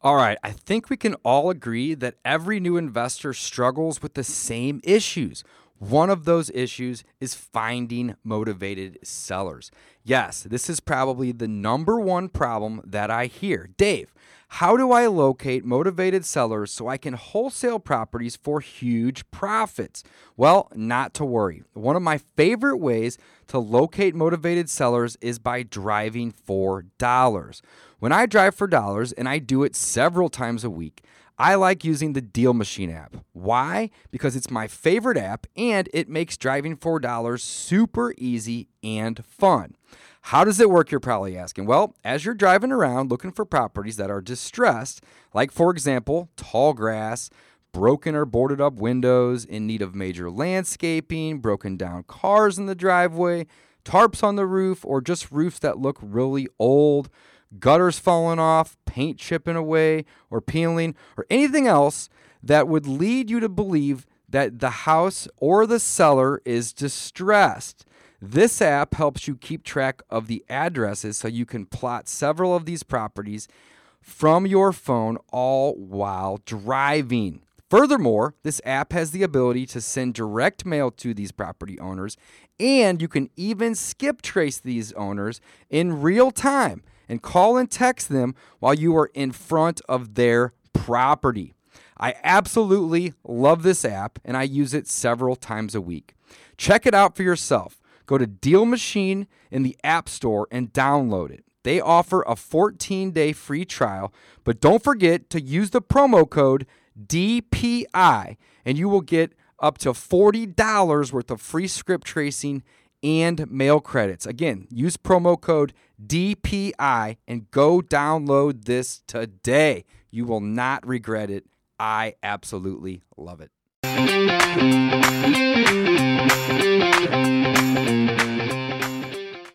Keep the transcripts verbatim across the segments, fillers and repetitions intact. All right, I think we can all agree that every new investor struggles with the same issues. One of those issues is finding motivated sellers. Yes, this is probably the number one problem that I hear. Dave, how do I locate motivated sellers so I can wholesale properties for huge profits? Well, not to worry. One of my favorite ways to locate motivated sellers is by driving for dollars. When I drive for dollars, and I do it several times a week, I like using the Deal Machine app. Why? Because it's my favorite app and it makes driving for dollars super easy and fun. How does it work, you're probably asking? Well, as you're driving around looking for properties that are distressed, like for example, tall grass, broken or boarded up windows, in need of major landscaping, broken down cars in the driveway, tarps on the roof, or just roofs that look really old, gutters falling off, paint chipping away or peeling, or anything else that would lead you to believe that the house or the seller is distressed. This app helps you keep track of the addresses so you can plot several of these properties from your phone, all while driving. Furthermore, this app has the ability to send direct mail to these property owners, and you can even skip trace these owners in real time and call and text them while you are in front of their property. I absolutely love this app, and I use it several times a week. Check it out for yourself. Go to Deal Machine in the App Store and download it. They offer a fourteen-day free trial, but don't forget to use the promo code D P I, and you will get up to forty dollars worth of free script tracing and mail credits. Again, use promo code D P I and go download this today. You will not regret it. I absolutely love it.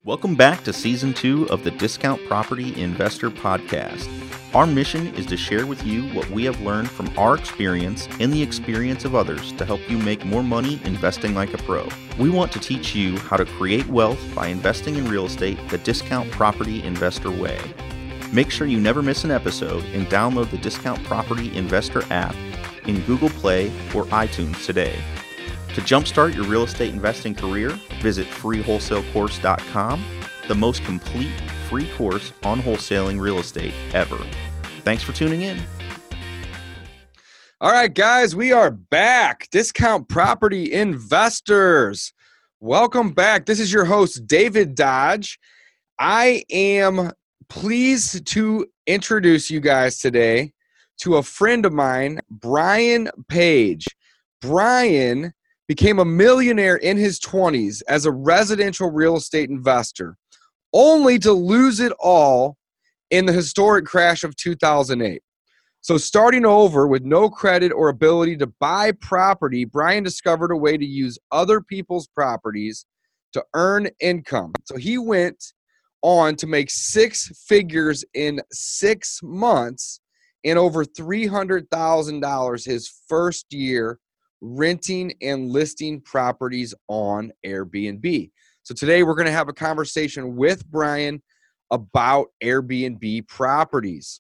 Welcome back to Season two of the Discount Property Investor Podcast. Our mission is to share with you what we have learned from our experience and the experience of others to help you make more money investing like a pro. We want to teach you how to create wealth by investing in real estate the Discount Property Investor way. Make sure you never miss an episode and download the Discount Property Investor app in Google Play or iTunes today. To jumpstart your real estate investing career, visit free wholesale course dot com, the most complete free course on wholesaling real estate ever. Thanks for tuning in. All right, guys, we are back. Discount Property Investors, welcome back. This is your host, David Dodge. I am pleased to introduce you guys today to a friend of mine, Brian Page. Brian became a millionaire in his twenties as a residential real estate investor, only to lose it all in the historic crash of two thousand eight. So starting over with no credit or ability to buy property, Brian discovered a way to use other people's properties to earn income. So he went on to make six figures in six months and over three hundred thousand dollars his first year renting and listing properties on Airbnb. So today we're going to have a conversation with Brian about Airbnb properties.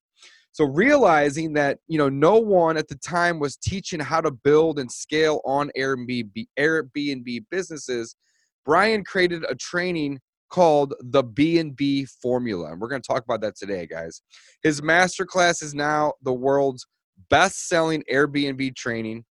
So realizing that, you know, no one at the time was teaching how to build and scale on Airbnb, Airbnb businesses, Brian created a training called the B N B Formula. And we're going to talk about that today, guys. His masterclass is now the world's best-selling Airbnb training,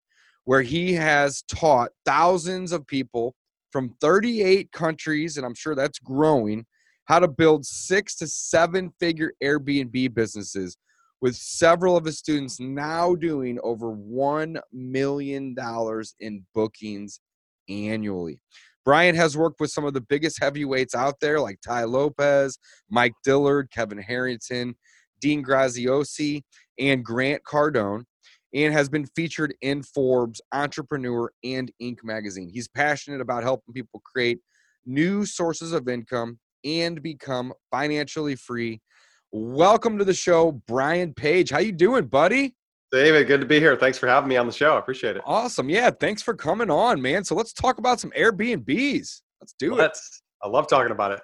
where he has taught thousands of people from thirty-eight countries, and I'm sure that's growing, how to build six to seven figure Airbnb businesses, with several of his students now doing over one million dollars in bookings annually. Brian has worked with some of the biggest heavyweights out there, like Ty Lopez, Mike Dillard, Kevin Harrington, Dean Graziosi, and Grant Cardone, and has been featured in Forbes, Entrepreneur, and Inc. Magazine. He's passionate about helping people create new sources of income and become financially free. Welcome to the show, Brian Page. How you doing, buddy? David, good to be here. Thanks for having me on the show. I appreciate it. Awesome. Yeah, thanks for coming on, man. So let's talk about some Airbnbs. Let's do let's, it. I love talking about it.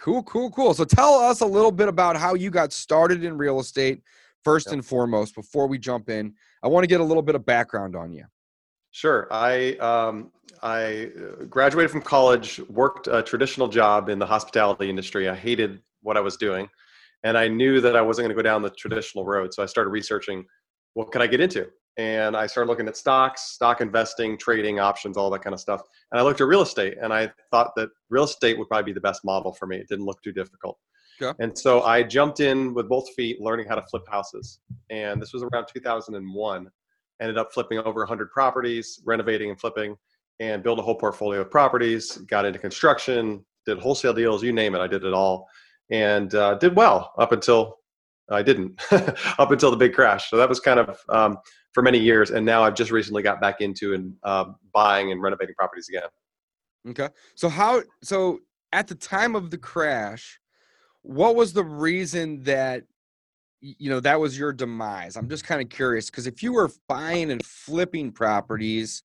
Cool, cool, cool. So tell us a little bit about how you got started in real estate first yep. and foremost, before we jump in, I want to get a little bit of background on you. Sure. I um, I graduated from college, worked a traditional job in the hospitality industry. I hated what I was doing, and I knew that I wasn't going to go down the traditional road. So I started researching, what could I get into? And I started looking at stocks, stock investing, trading, options, all that kind of stuff. And I looked at real estate, and I thought that real estate would probably be the best model for me. It didn't look too difficult. Okay. And so I jumped in with both feet, learning how to flip houses. And this was around two thousand one. Ended up flipping over one hundred properties, renovating and flipping, and built a whole portfolio of properties, got into construction, did wholesale deals, you name it. I did it all, and uh, did well up until I didn't, up until the big crash. So that was kind of um, for many years. And now I've just recently got back into and uh, buying and renovating properties again. Okay. So how, so at the time of the crash, what was the reason that, you know, that was your demise? I'm just kind of curious, because if you were buying and flipping properties,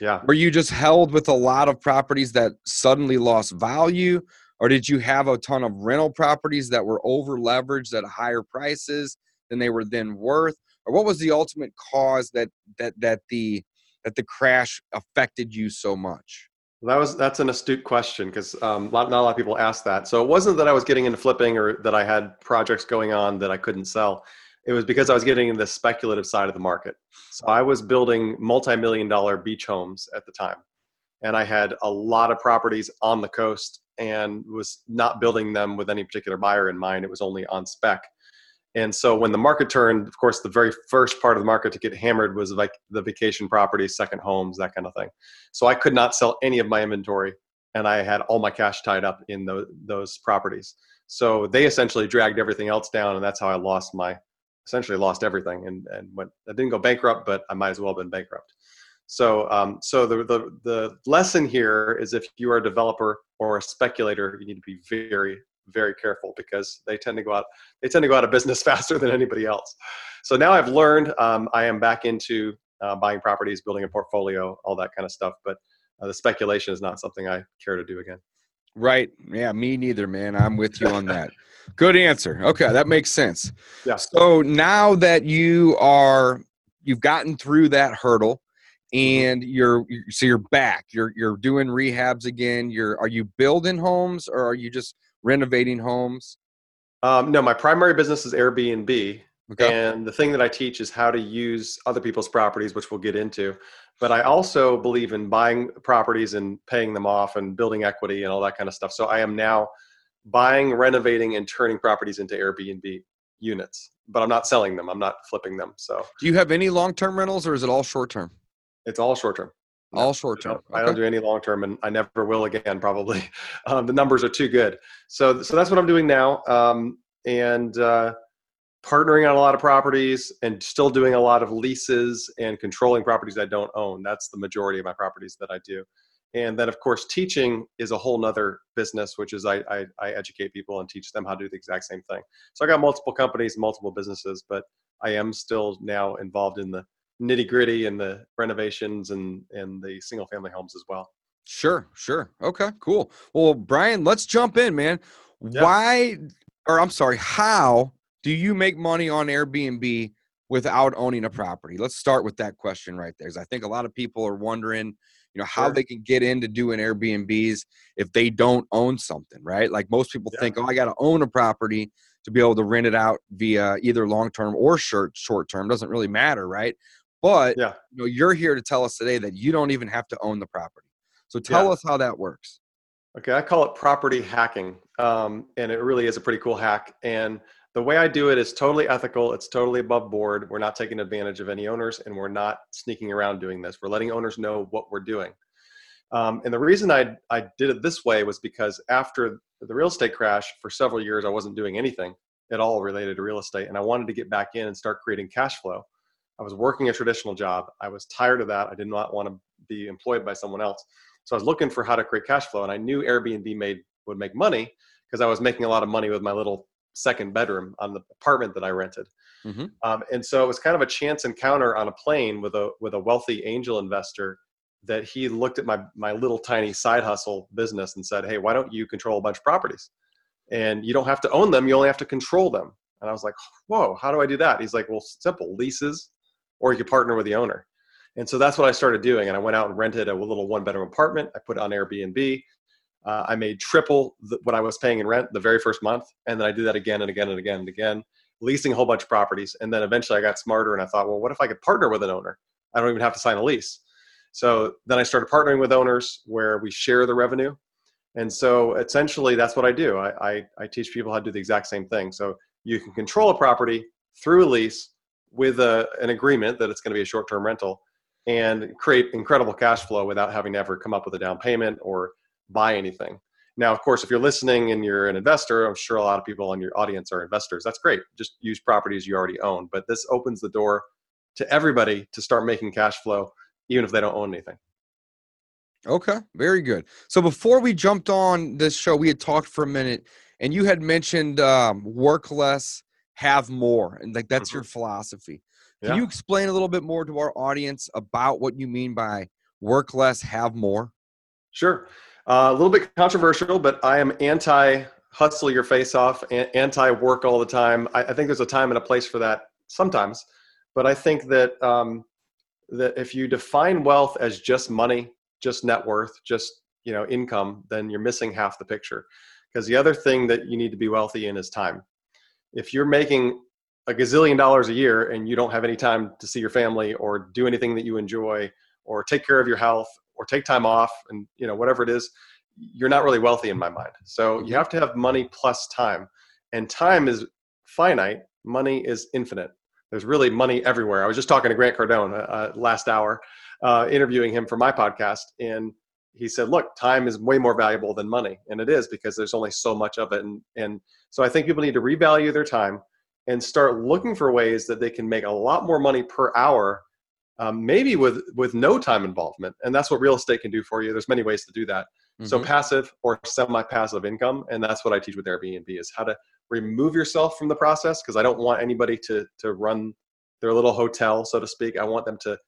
yeah, were you just held with a lot of properties that suddenly lost value? Or did you have a ton of rental properties that were over leveraged at higher prices than they were then worth? Or what was the ultimate cause that that that the that the crash affected you so much? Well, that was that's an astute question, because um, not, not a lot of people ask that. So it wasn't that I was getting into flipping or that I had projects going on that I couldn't sell. It was because I was getting into the speculative side of the market. So I was building multi-million dollar beach homes at the time. And I had a lot of properties on the coast and was not building them with any particular buyer in mind. It was only on spec. And so when the market turned, of course, the very first part of the market to get hammered was like the vacation properties, second homes, that kind of thing. So I could not sell any of my inventory, and I had all my cash tied up in those, those properties. So they essentially dragged everything else down, and that's how I lost my, essentially lost everything and, and went, I didn't go bankrupt, but I might as well have been bankrupt. So um, so the, the the lesson here is, if you are a developer or a speculator, you need to be very, very careful, because they tend to go out, they tend to go out of business faster than anybody else. So now I've learned, um, I am back into uh, buying properties, building a portfolio, all that kind of stuff. But uh, the speculation is not something I care to do again. Right. Yeah, me neither, man. I'm with you on that. Good answer. Okay. That makes sense. Yeah. So now that you are, you've gotten through that hurdle, and you're, so you're back, you're, you're doing rehabs again. You're, are you building homes, or are you just renovating homes? Um, no, my primary business is Airbnb. Okay. And the thing that I teach is how to use other people's properties, which we'll get into. But I also believe in buying properties and paying them off and building equity and all that kind of stuff. So I am now buying, renovating, and turning properties into Airbnb units, but I'm not selling them. I'm not flipping them. So do you have any long-term rentals, or is it all short-term? It's all short-term. No, all short-term. Okay. I don't do any long-term, and I never will again, probably. Um, the numbers are too good. So, so that's what I'm doing now. Um, and uh, partnering on a lot of properties, and still doing a lot of leases and controlling properties I don't own. That's the majority of my properties that I do. And then, of course, teaching is a whole nother business, which is I, I, I educate people and teach them how to do the exact same thing. So I got multiple companies, multiple businesses, but I am still now involved in the nitty gritty and the renovations and, and the single family homes as well. Sure. Sure. Okay, cool. Well, Brian, let's jump in, man. Yep. Why, or I'm sorry, how do you make money on Airbnb without owning a property? Let's start with that question right there, because I think a lot of people are wondering, you know, how sure. they can get into doing Airbnbs if they don't own something, right? Like most people yeah. think, oh, I got to own a property to be able to rent it out via either long-term or short, short-term. Doesn't really matter, right? But yeah. you know, you're here to tell us today that you don't even have to own the property. So tell yeah. us how that works. Okay, I call it property hacking, um, and it really is a pretty cool hack. And the way I do it is totally ethical. It's totally above board. We're not taking advantage of any owners, and we're not sneaking around doing this. We're letting owners know what we're doing. Um, and the reason I I did it this way was because after the real estate crash, for several years, I wasn't doing anything at all related to real estate, and I wanted to get back in and start creating cash flow. I was working a traditional job. I was tired of that. I did not want to be employed by someone else. So I was looking for how to create cash flow. And I knew Airbnb made would make money, because I was making a lot of money with my little second bedroom on the apartment that I rented. Mm-hmm. Um, and so it was kind of a chance encounter on a plane with a with a wealthy angel investor, that he looked at my my little tiny side hustle business and said, hey, why don't you control a bunch of properties? And you don't have to own them. You only have to control them. And I was like, whoa, how do I do that? He's like, well, simple, leases, or you could partner with the owner. And so that's what I started doing. And I went out and rented a little one bedroom apartment. I put it on Airbnb. Uh, I made triple the, what I was paying in rent the very first month. And then I did that again and again and again and again, leasing a whole bunch of properties. And then eventually I got smarter and I thought, well, what if I could partner with an owner? I don't even have to sign a lease. So then I started partnering with owners where we share the revenue. And so essentially that's what I do. I, I, I teach people how to do the exact same thing. So you can control a property through a lease with a, an agreement that it's going to be a short-term rental and create incredible cash flow without having to ever come up with a down payment or buy anything. Now, of course, if you're listening and you're an investor, I'm sure a lot of people in your audience are investors. That's great. Just use properties you already own. But this opens the door to everybody to start making cash flow, even if they don't own anything. Okay, very good. So before we jumped on this show, we had talked for a minute, and you had mentioned um, work less, have more. And like that's mm-hmm. your philosophy. Can yeah. you explain a little bit more to our audience about what you mean by work less, have more? Sure. Uh, a little bit controversial, but I am anti-hustle your face off, anti-work all the time. I, I think there's a time and a place for that sometimes. But I think that um, that if you define wealth as just money, just net worth, just you know income, then you're missing half the picture. Because the other thing that you need to be wealthy in is time. If you're making a gazillion dollars a year and you don't have any time to see your family or do anything that you enjoy or take care of your health or take time off and you know whatever it is, you're not really wealthy in my mind. So you have to have money plus time. And time is finite. Money is infinite. There's really money everywhere. I was just talking to Grant Cardone uh, last hour, uh, interviewing him for my podcast. And he said, look, time is way more valuable than money. And it is because there's only so much of it. And, and so I think people need to revalue their time and start looking for ways that they can make a lot more money per hour, um, maybe with, with no time involvement. And that's what real estate can do for you. There's many ways to do that. Mm-hmm. So passive or semi-passive income. And that's what I teach with Airbnb is how to remove yourself from the process, because I don't want anybody to to run their little hotel, so to speak. I want them to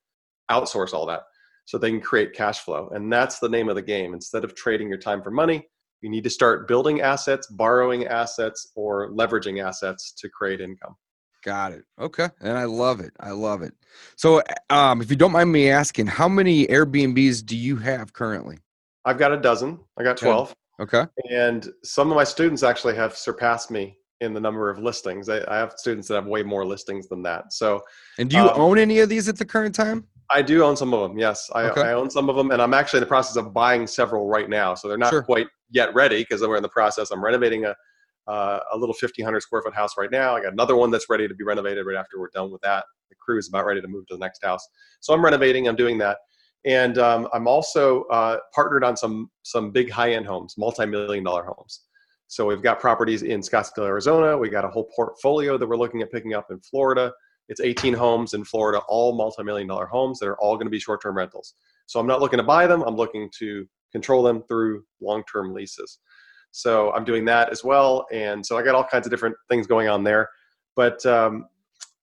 outsource all that so they can create cash flow. And that's the name of the game. Instead of trading your time for money, you need to start building assets, borrowing assets, or leveraging assets to create income. Got it. Okay. And I love it. I love it. So um, if you don't mind me asking, how many Airbnbs do you have currently? I've got a dozen. I got twelve. Yeah. Okay. And some of my students actually have surpassed me in the number of listings. I, I have students that have way more listings than that. So, and do you um, own any of these at the current time? I do own some of them. Yes. I, okay. I own some of them, and I'm actually in the process of buying several right now. So they're not sure. quite yet ready because we're in the process. I'm renovating a, uh, a little fifteen hundred square foot house right now. I got another one that's ready to be renovated right after we're done with that. The crew is about ready to move to the next house. So I'm renovating, I'm doing that. And um, I'm also uh, partnered on some some big high-end homes, multi-million dollar homes. So we've got properties in Scottsdale, Arizona. We got a whole portfolio that we're looking at picking up in Florida. It's eighteen homes in Florida, all multi-million dollar homes that are all going to be short-term rentals. So I'm not looking to buy them. I'm looking to control them through long-term leases. So I'm doing that as well. And so I got all kinds of different things going on there. But um,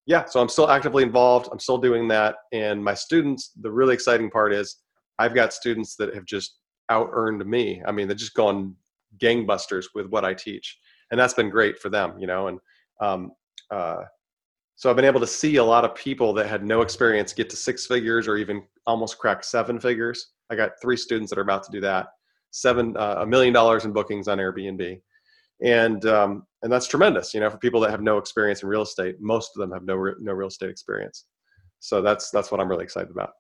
yeah, so I'm still actively involved. I'm still doing that. And my students, the really exciting part is I've got students that have just out-earned me. I mean, they've just gone gangbusters with what I teach. And that's been great for them, you know. And um, uh, so I've been able to see a lot of people that had no experience get to six figures or even almost crack seven figures. I got three students that are about to do that. Seven, uh, a million dollars in bookings on Airbnb. And um, and that's tremendous, you know, for people that have no experience in real estate. Most of them have no re- no real estate experience. So that's that's what I'm really excited about.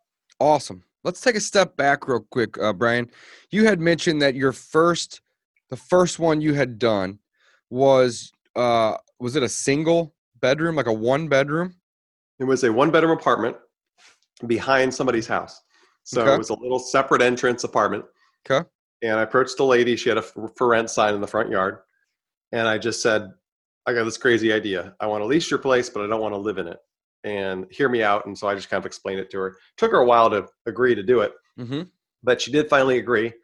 Awesome. Let's take a step back real quick, uh, Brian. You had mentioned that your first, the first one you had done was, uh, was it a single bedroom, like a one bedroom? It was a one bedroom apartment behind somebody's house. So okay. It was a little separate entrance apartment. Okay. And I approached a lady. She had a for rent sign in the front yard. And I just said, I got this crazy idea. I want to lease your place, but I don't want to live in it. And hear me out. And so I just kind of explained it to her. It took her a while to agree to do it. Mm-hmm. But she did finally agree.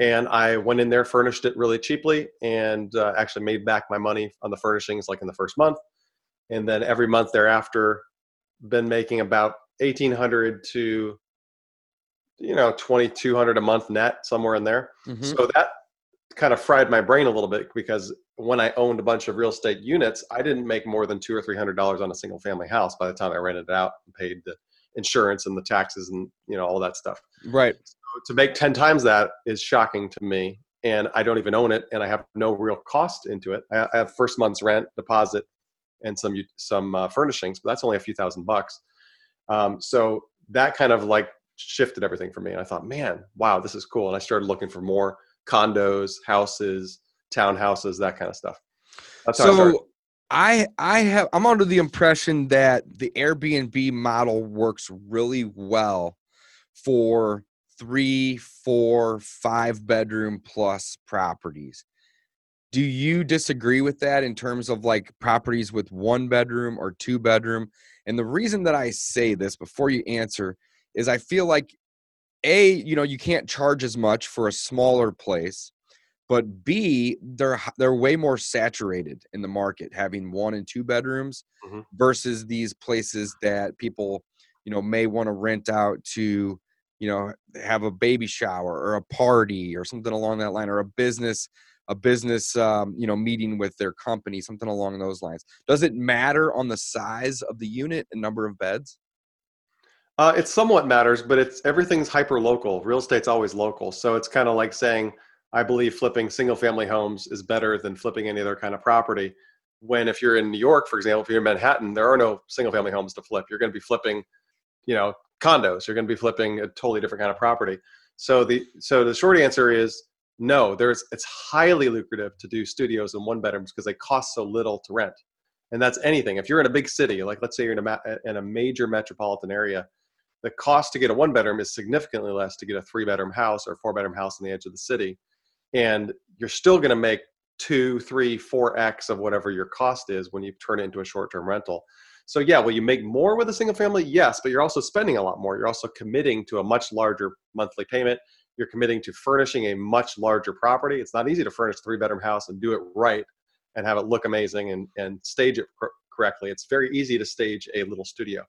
And I went in there, furnished it really cheaply, and uh, actually made back my money on the furnishings like in the first month. And then every month thereafter, been making about eighteen hundred to, you know, twenty-two hundred a month net, somewhere in there. Mm-hmm. So that kind of fried my brain a little bit, because when I owned a bunch of real estate units, I didn't make more than two or three hundred dollars on a single family house by the time I rented it out and paid the insurance and the taxes and, you know, all that stuff. Right. So to make ten times that is shocking to me. And I don't even own it, and I have no real cost into it. I have first month's rent, deposit, and some some uh, furnishings, but that's only a few thousand bucks. Um, so that kind of like shifted everything for me. And I thought, man, wow, this is cool. And I started looking for more condos, houses, townhouses, that kind of stuff. That's how I started. I, I have, I'm under the impression that the Airbnb model works really well for three, four, five bedroom plus properties. Do you disagree with that in terms of like properties with one bedroom or two bedroom? And the reason that I say this before you answer is I feel like A, you know, you can't charge as much for a smaller place, but B, they're they're way more saturated in the market, having one and two bedrooms mm-hmm. versus these places that people, you know, may want to rent out to, you know, have a baby shower or a party or something along that line, or a business, a business, um, you know, meeting with their company, something along those lines. Does it matter on the size of the unit and number of beds? Uh, it somewhat matters, but it's everything's hyper local. Real estate's always local, so it's kind of like saying, I believe flipping single family homes is better than flipping any other kind of property. When if you're in New York, for example, if you're in Manhattan, there are no single family homes to flip. You're going to be flipping, you know, condos. You're going to be flipping a totally different kind of property. So the, so the short answer is no, there's, it's highly lucrative to do studios and one bedrooms because they cost so little to rent. And that's anything. If you're in a big city, like let's say you're in a, in a major metropolitan area, the cost to get a one bedroom is significantly less to get a three bedroom house or four bedroom house on the edge of the city. And you're still going to make two, three, four X of whatever your cost is when you turn it into a short-term rental. So yeah, will you make more with a single family? Yes, but you're also spending a lot more. You're also committing to a much larger monthly payment. You're committing to furnishing a much larger property. It's not easy to furnish a three-bedroom house and do it right and have it look amazing and, and stage it pr- correctly. It's very easy to stage a little studio.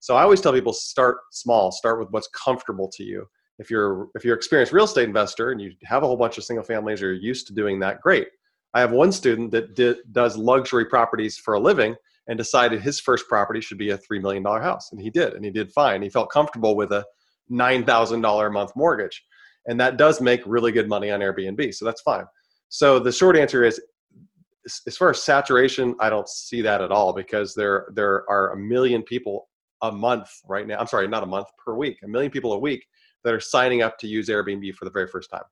So I always tell people, start small, start with what's comfortable to you. If you're if you're an experienced real estate investor and you have a whole bunch of single families or you're used to doing that, great. I have one student that did, does luxury properties for a living and decided his first property should be a three million dollars house. And he did, and he did fine. He felt comfortable with a nine thousand dollars a month mortgage. And that does make really good money on Airbnb, so that's fine. So the short answer is, as far as saturation, I don't see that at all, because there there are a million people a month right now. I'm sorry, not a month, per week. A million people a week that are signing up to use Airbnb for the very first time,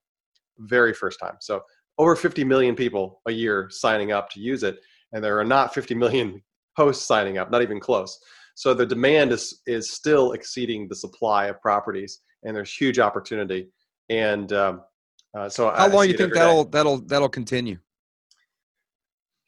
very first time. So over fifty million people a year signing up to use it. And there are not fifty million hosts signing up, not even close. So the demand is is still exceeding the supply of properties, and there's huge opportunity. And um, uh, so how I, long do you think that'll, that'll, that'll continue?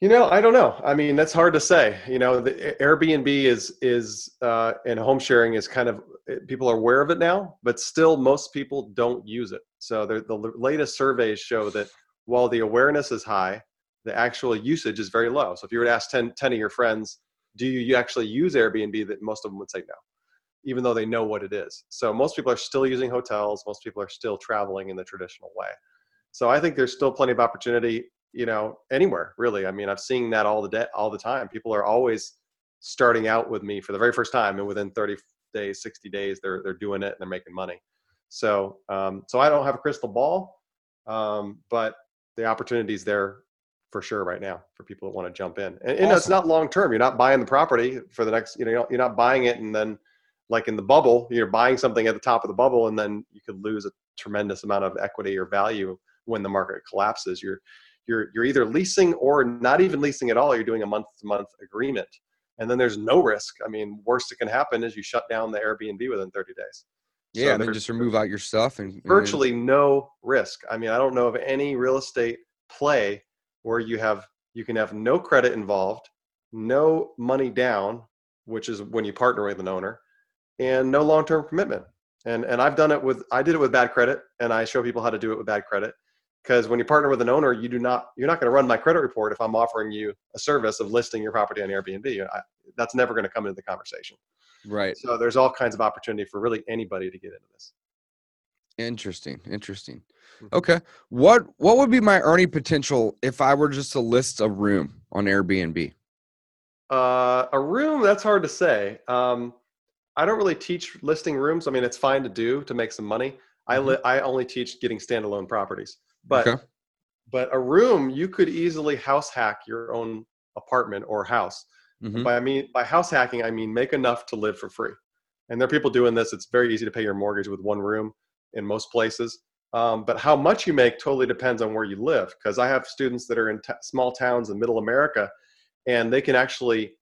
You know, I don't know. I mean, that's hard to say. You know, the Airbnb is, is uh, and home sharing is kind of, people are aware of it now, but still most people don't use it. So the, the latest surveys show that while the awareness is high, the actual usage is very low. So if you were to ask ten, ten of your friends, do you actually use Airbnb, that most of them would say no, even though they know what it is. So most people are still using hotels. Most people are still traveling in the traditional way. So I think there's still plenty of opportunity, you know, anywhere really. I mean, I've seen that all the day, all the time. People are always starting out with me for the very first time, and within thirty days, sixty days, they're they're doing it and they're making money. So, um, so I don't have a crystal ball, um, but the opportunity's there for sure right now for people that want to jump in. And, and awesome. You know, it's not long term. You're not buying the property for the next, you know, you're not buying it and then, like in the bubble, you're buying something at the top of the bubble, and then you could lose a tremendous amount of equity or value when the market collapses. You're you're you're either leasing or not even leasing at all. You're doing a month-to-month agreement, and then there's no risk. I mean, worst that can happen is you shut down the Airbnb within thirty days. Yeah, so and then just remove out your stuff. And, and virtually no risk. I mean, I don't know of any real estate play where you have you can have no credit involved, no money down, which is when you partner with an owner, and no long-term commitment. And and I've done it with, I did it with bad credit, and I show people how to do it with bad credit. Because when you partner with an owner, you do not, you're not going to run my credit report if I'm offering you a service of listing your property on Airbnb. I, that's never going to come into the conversation. Right. So there's all kinds of opportunity for really anybody to get into this. Interesting. Interesting. Okay. What, what would be my earning potential if I were just to list a room on Airbnb? Uh, a room, that's hard to say. Um, I don't really teach listing rooms. I mean, it's fine to do to make some money. I li- I only teach getting standalone properties, but, okay. but a room, you could easily house hack your own apartment or house. Mm-hmm. By, I mean, by house hacking, I mean, make enough to live for free. And there are people doing this. It's very easy to pay your mortgage with one room in most places. Um, but how much you make totally depends on where you live. Because I have students that are in t- small towns in middle America, and they can actually,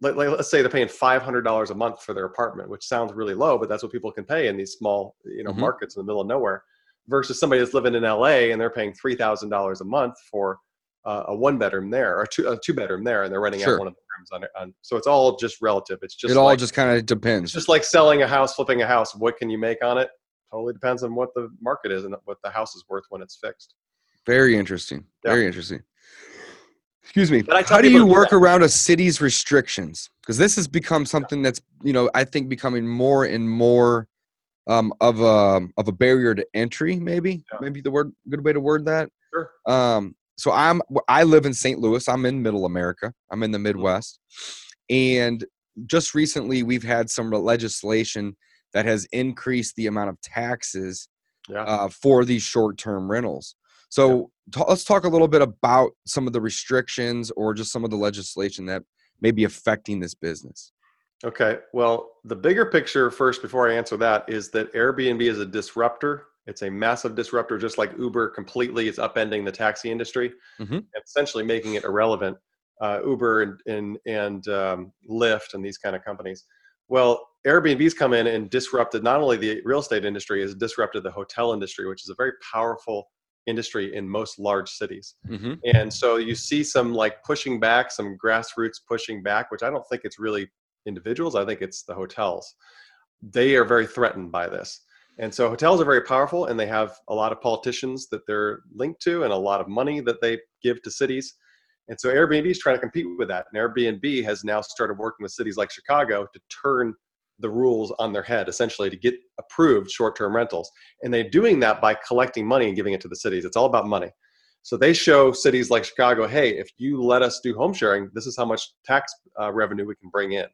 let, let's say they're paying five hundred dollars a month for their apartment, which sounds really low, but that's what people can pay in these small, you know, mm-hmm. markets in the middle of nowhere, versus somebody that's living in L A and they're paying three thousand dollars a month for uh, a one bedroom there or two, a two bedroom there. And they're renting sure. out one of the rooms on it. On, so it's all just relative. It's just, it all like, just kind of depends. It's just like selling a house, flipping a house. What can you make on it? Totally depends on what the market is and what the house is worth when it's fixed. Very interesting. Yeah. Very interesting. Excuse me. How do you work around a city's restrictions? Because this has become something that's, you know, I think becoming more and more um, of a of a barrier to entry. Maybe, yeah. maybe the word good way to word that. Sure. Um, so I'm I live in Saint Louis. I'm in Middle America. I'm in the Midwest, mm-hmm. and just recently we've had some legislation that has increased the amount of taxes yeah. uh, for these short-term rentals. So yeah. t- let's talk a little bit about some of the restrictions or just some of the legislation that may be affecting this business. Okay. Well, the bigger picture first, before I answer that, is that Airbnb is a disruptor. It's a massive disruptor, just like Uber completely is upending the taxi industry, mm-hmm. essentially making it irrelevant. Uh, Uber and, and, and um, Lyft and these kind of companies. Well, Airbnb's come in and disrupted not only the real estate industry, it's disrupted the hotel industry, which is a very powerful industry in most large cities. Mm-hmm. And so you see some like pushing back, some grassroots pushing back, which I don't think it's really individuals. I think it's the hotels. They are very threatened by this. And so hotels are very powerful, and they have a lot of politicians that they're linked to and a lot of money that they give to cities. And so Airbnb is trying to compete with that. And Airbnb has now started working with cities like Chicago to turn the rules on their head, essentially to get approved short-term rentals. And they're doing that by collecting money and giving it to the cities. It's all about money. So they show cities like Chicago, hey, if you let us do home sharing, this is how much tax uh, revenue we can bring in.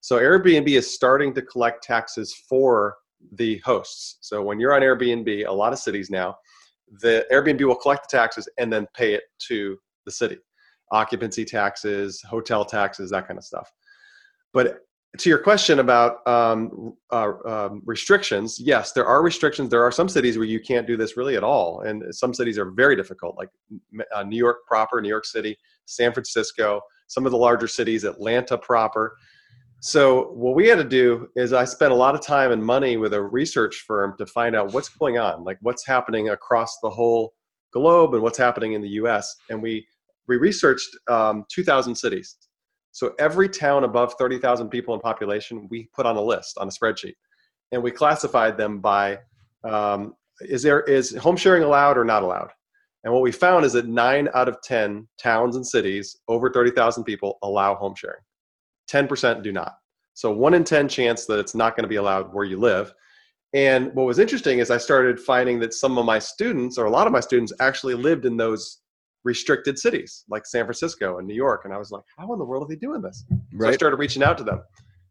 So Airbnb is starting to collect taxes for the hosts. So when you're on Airbnb, a lot of cities now, the Airbnb will collect the taxes and then pay it to the city. Occupancy taxes, hotel taxes, that kind of stuff. But to your question about um, uh, um, restrictions, yes, there are restrictions. There are some cities where you can't do this really at all. And some cities are very difficult, like uh, New York proper, New York City, San Francisco, some of the larger cities, Atlanta proper. So what we had to do is I spent a lot of time and money with a research firm to find out what's going on, like what's happening across the whole globe and what's happening in the U S. And we We researched um, two thousand cities. So every town above thirty thousand people in population, we put on a list, on a spreadsheet. And we classified them by, um, is there is home sharing allowed or not allowed? And what we found is that nine out of ten towns and cities over thirty thousand people allow home sharing. ten percent do not. So one in ten chance that it's not going to be allowed where you live. And what was interesting is I started finding that some of my students, or a lot of my students, actually lived in those restricted cities like San Francisco and New York. And I was like, how in the world are they doing this? Right. So I started reaching out to them.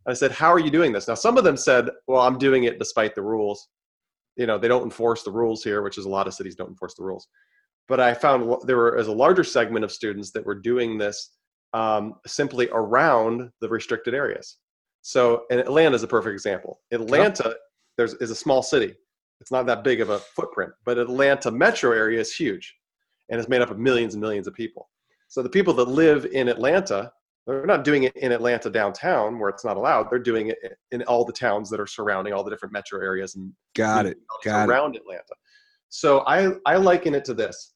I said, how are you doing this? Now, some of them said, well, I'm doing it despite the rules. You know, they don't enforce the rules here, which is a lot of cities don't enforce the rules. But I found there were as a larger segment of students that were doing this um, simply around the restricted areas. So, and Atlanta is a perfect example. Atlanta yeah. there's, is a small city. It's not that big of a footprint, but Atlanta metro area is huge. And it's made up of millions and millions of people. So the people that live in Atlanta, they're not doing it in Atlanta downtown where it's not allowed. They're doing it in all the towns that are surrounding all the different metro areas and got it got around it. Atlanta. So I, I liken it to this.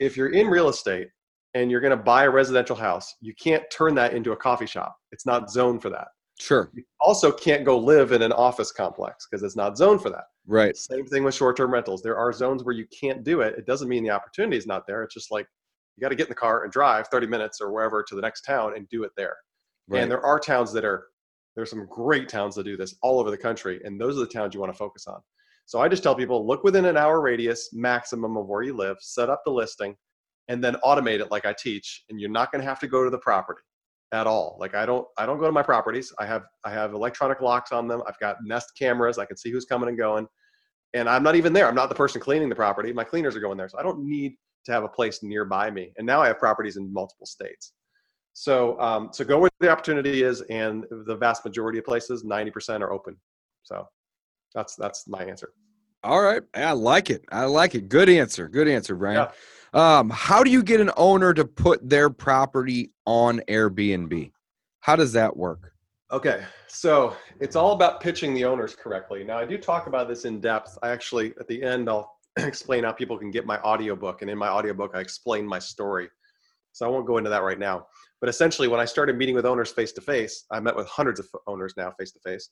If you're in real estate and you're going to buy a residential house, you can't turn that into a coffee shop. It's not zoned for that. Sure. You also can't go live in an office complex because it's not zoned for that. Right. Same thing with short-term rentals. There are zones where you can't do it. It doesn't mean the opportunity is not there. It's just like you got to get in the car and drive thirty minutes or wherever to the next town and do it there. Right. And there are towns that are, there's some great towns that do this all over the country. And those are the towns you want to focus on. So I just tell people, look within an hour radius maximum of where you live, set up the listing, and then automate it like I teach. And you're not going to have to go to the property at all. Like I don't, I don't go to my properties. I have, I have electronic locks on them. I've got Nest cameras. I can see who's coming and going. And I'm not even there. I'm not the person cleaning the property. My cleaners are going there. So I don't need to have a place nearby me. And now I have properties in multiple states. So, um, so go where the opportunity is, and the vast majority of places, ninety percent are open. So that's, that's my answer. All right. I like it. I like it. Good answer. Good answer, Brian. Yeah. Um, how do you get an owner to put their property on Airbnb? How does that work? Okay. So it's all about pitching the owners correctly. Now I do talk about this in depth. I actually, at the end, I'll explain how people can get my audiobook. And in my audiobook, I explain my story. So I won't go into that right now. But essentially, when I started meeting with owners face-to-face, I met with hundreds of owners now face-to-face.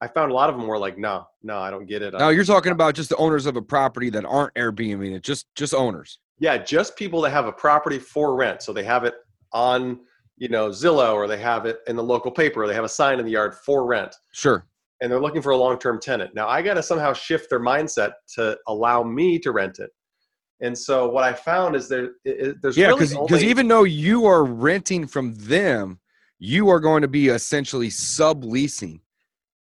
I found a lot of them were like, no, no, I don't get it. No, you're talking about just the owners of a property that aren't Airbnb, just just owners. Yeah, just people that have a property for rent. So they have it on, you know, Zillow, or they have it in the local paper, or they have a sign in the yard for rent. Sure. And they're looking for a long-term tenant. Now, I got to somehow shift their mindset to allow me to rent it. And so what I found is there, it, there's yeah, really because even though you are renting from them, you are going to be essentially subleasing,